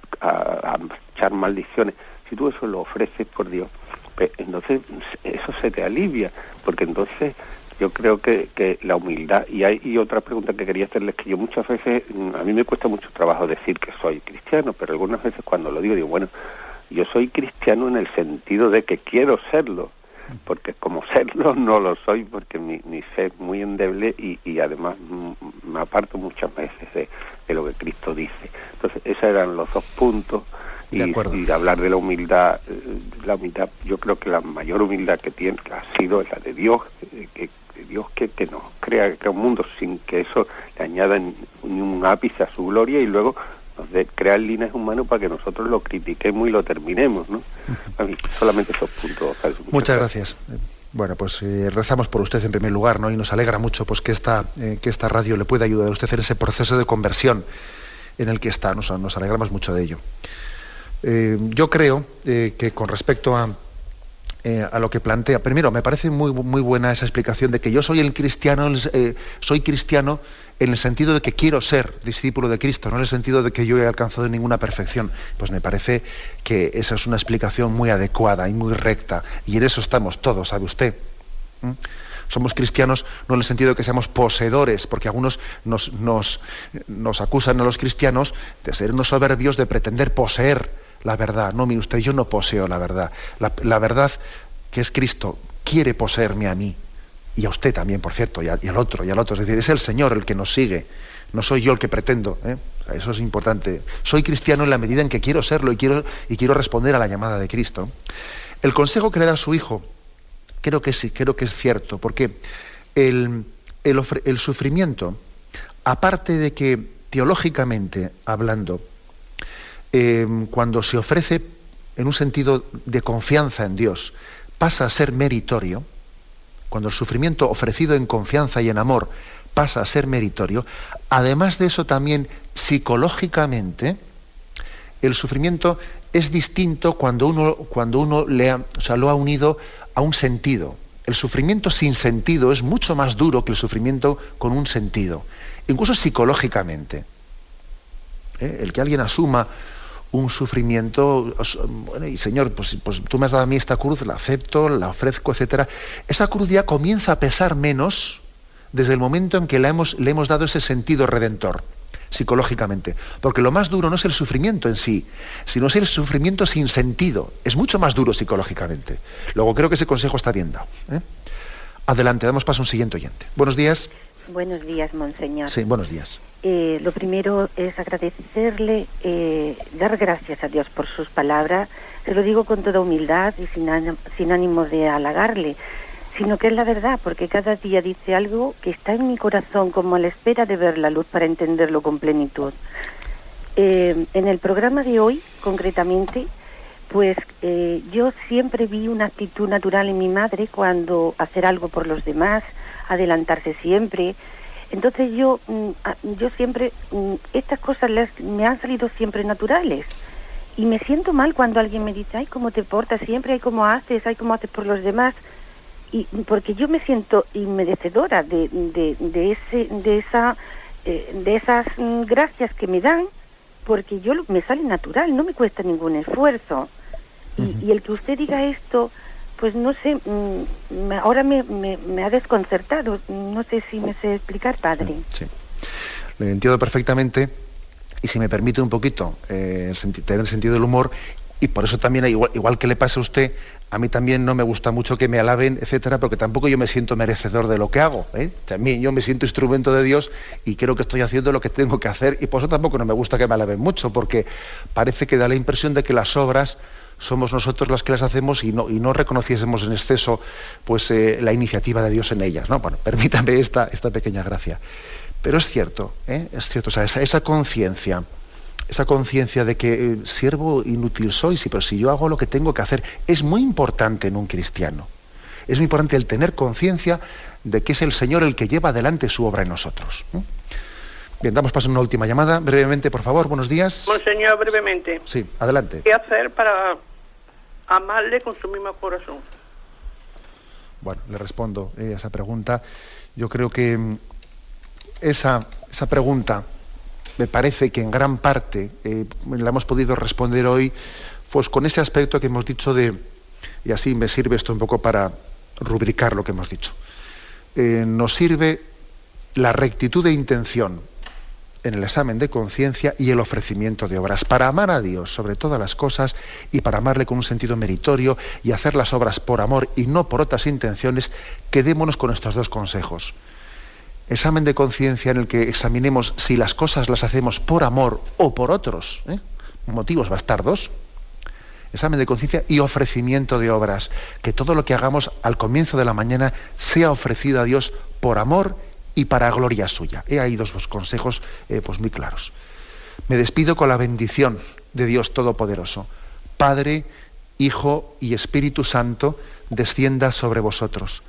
echar maldiciones, si tú eso lo ofreces por Dios, pues entonces eso se te alivia, porque entonces... Yo creo que la humildad, y otra pregunta que quería hacerles, que yo muchas veces, a mí me cuesta mucho trabajo decir que soy cristiano, pero algunas veces cuando lo digo, bueno, yo soy cristiano en el sentido de que quiero serlo, porque como serlo no lo soy, porque mi fe es muy endeble, y además me aparto muchas veces de lo que Cristo dice. Entonces, esos eran los dos puntos y hablar de la humildad, yo creo que la mayor humildad que tiene ha sido la de Dios, que nos crea, un mundo sin que eso le añada ni un ápice a su gloria, y luego nos crea el linaje humano para que nosotros lo critiquemos y lo terminemos, ¿no? A mí, solamente esos puntos. ¿Sabes? Muchas gracias. Bueno, pues rezamos por usted en primer lugar, ¿no? Y nos alegra mucho pues que esta radio le pueda ayudar a usted en ese proceso de conversión en el que está. Nos alegramos mucho de ello. Yo creo que con respecto a lo que plantea, primero me parece muy buena esa explicación de que yo soy el cristiano, soy cristiano en el sentido de que quiero ser discípulo de Cristo, no en el sentido de que yo he alcanzado ninguna perfección. Pues me parece que esa es una explicación muy adecuada y muy recta, y en eso estamos todos, ¿sabe usted? ¿Mm? Somos cristianos no en el sentido de que seamos poseedores, porque algunos nos acusan a los cristianos de ser unos soberbios, de pretender poseer la verdad. No, mire usted, yo no poseo la verdad. La verdad, que es Cristo, quiere poseerme a mí, y a usted también, por cierto, y al otro. Es decir, es el Señor el que nos sigue, no soy yo el que pretendo, ¿eh? Eso es importante. Soy cristiano en la medida en que quiero serlo y quiero responder a la llamada de Cristo. El consejo que le da a su hijo, creo que sí, creo que es cierto, porque el sufrimiento, aparte de que teológicamente hablando, cuando se ofrece en un sentido de confianza en Dios, pasa a ser meritorio. Cuando el sufrimiento ofrecido en confianza y en amor pasa a ser meritorio, además de eso también psicológicamente, el sufrimiento es distinto cuando uno lo ha unido a un sentido. El sufrimiento sin sentido es mucho más duro que el sufrimiento con un sentido, incluso psicológicamente. El que alguien asuma un sufrimiento, bueno, y Señor, pues tú me has dado a mí esta cruz, la acepto, la ofrezco, etcétera. Esa cruz ya comienza a pesar menos desde el momento en que le hemos dado ese sentido redentor, psicológicamente. Porque lo más duro no es el sufrimiento en sí, sino es el sufrimiento sin sentido. Es mucho más duro psicológicamente. Luego, creo que ese consejo está bien dado, ¿eh? Adelante, damos paso a un siguiente oyente. Buenos días. Buenos días, monseñor. Sí, buenos días. Lo primero es agradecerle, dar gracias a Dios por sus palabras. Se lo digo con toda humildad y sin ánimo de halagarle, sino que es la verdad, porque cada día dice algo que está en mi corazón, como a la espera de ver la luz para entenderlo con plenitud. En el programa de hoy, concretamente, pues yo siempre vi una actitud natural en mi madre cuando hacer algo por los demás, adelantarse siempre. Entonces yo siempre, estas cosas me han salido siempre naturales. Y me siento mal cuando alguien me dice, ay, cómo te portas siempre, ay, cómo haces por los demás. Y porque yo me siento inmerecedora de esas gracias que me dan, porque yo me sale natural, no me cuesta ningún esfuerzo. Y el que usted diga esto, pues no sé, ahora me ha desconcertado, no sé si me sé explicar, padre. Sí, lo entiendo perfectamente, y si me permite un poquito tener el sentido del humor. Y por eso también, igual que le pasa a usted, a mí también no me gusta mucho que me alaben, etcétera, porque tampoco yo me siento merecedor de lo que hago, ¿eh? También yo me siento instrumento de Dios y creo que estoy haciendo lo que tengo que hacer, y por eso tampoco no me gusta que me alaben mucho, porque parece que da la impresión de que las obras somos nosotros las que las hacemos y no reconociésemos en exceso pues la iniciativa de Dios en ellas, ¿no? Bueno, permítame esta pequeña gracia. Pero es cierto, ¿eh? Es cierto, o sea, esa conciencia. Esa conciencia de que siervo inútil soy, sí, pero si yo hago lo que tengo que hacer, es muy importante en un cristiano. Es muy importante el tener conciencia de que es el Señor el que lleva adelante su obra en nosotros. ¿Eh? Bien, damos paso a una última llamada. Brevemente, por favor, buenos días. Monseñor, brevemente. Sí, adelante. ¿Qué hacer para amarle con su mismo corazón? Bueno, le respondo a esa pregunta. Yo creo que esa pregunta, me parece que en gran parte la hemos podido responder hoy, pues con ese aspecto que hemos dicho de, y así me sirve esto un poco para rubricar lo que hemos dicho, nos sirve la rectitud de intención en el examen de conciencia y el ofrecimiento de obras, para amar a Dios sobre todas las cosas y para amarle con un sentido meritorio y hacer las obras por amor y no por otras intenciones. Quedémonos con estos dos consejos. Examen de conciencia en el que examinemos si las cosas las hacemos por amor o por otros, ¿eh? Motivos bastardos, examen de conciencia y ofrecimiento de obras. Que todo lo que hagamos al comienzo de la mañana sea ofrecido a Dios por amor y para gloria suya. He ahí dos consejos pues muy claros. Me despido con la bendición de Dios Todopoderoso. Padre, Hijo y Espíritu Santo, descienda sobre vosotros.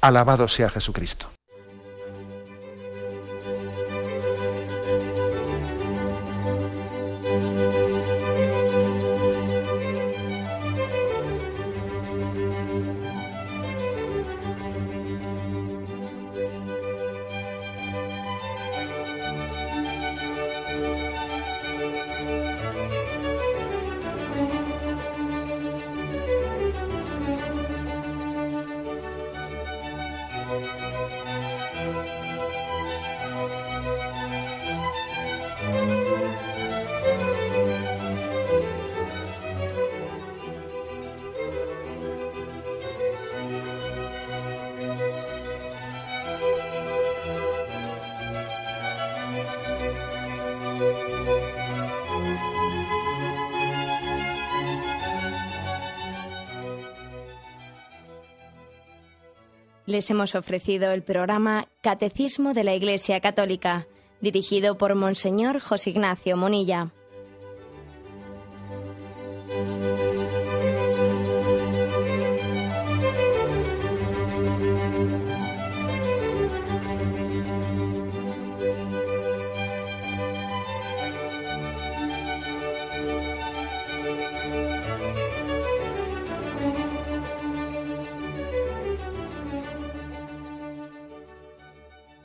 Alabado sea Jesucristo. Les hemos ofrecido el programa Catecismo de la Iglesia Católica, dirigido por Monseñor José Ignacio Munilla.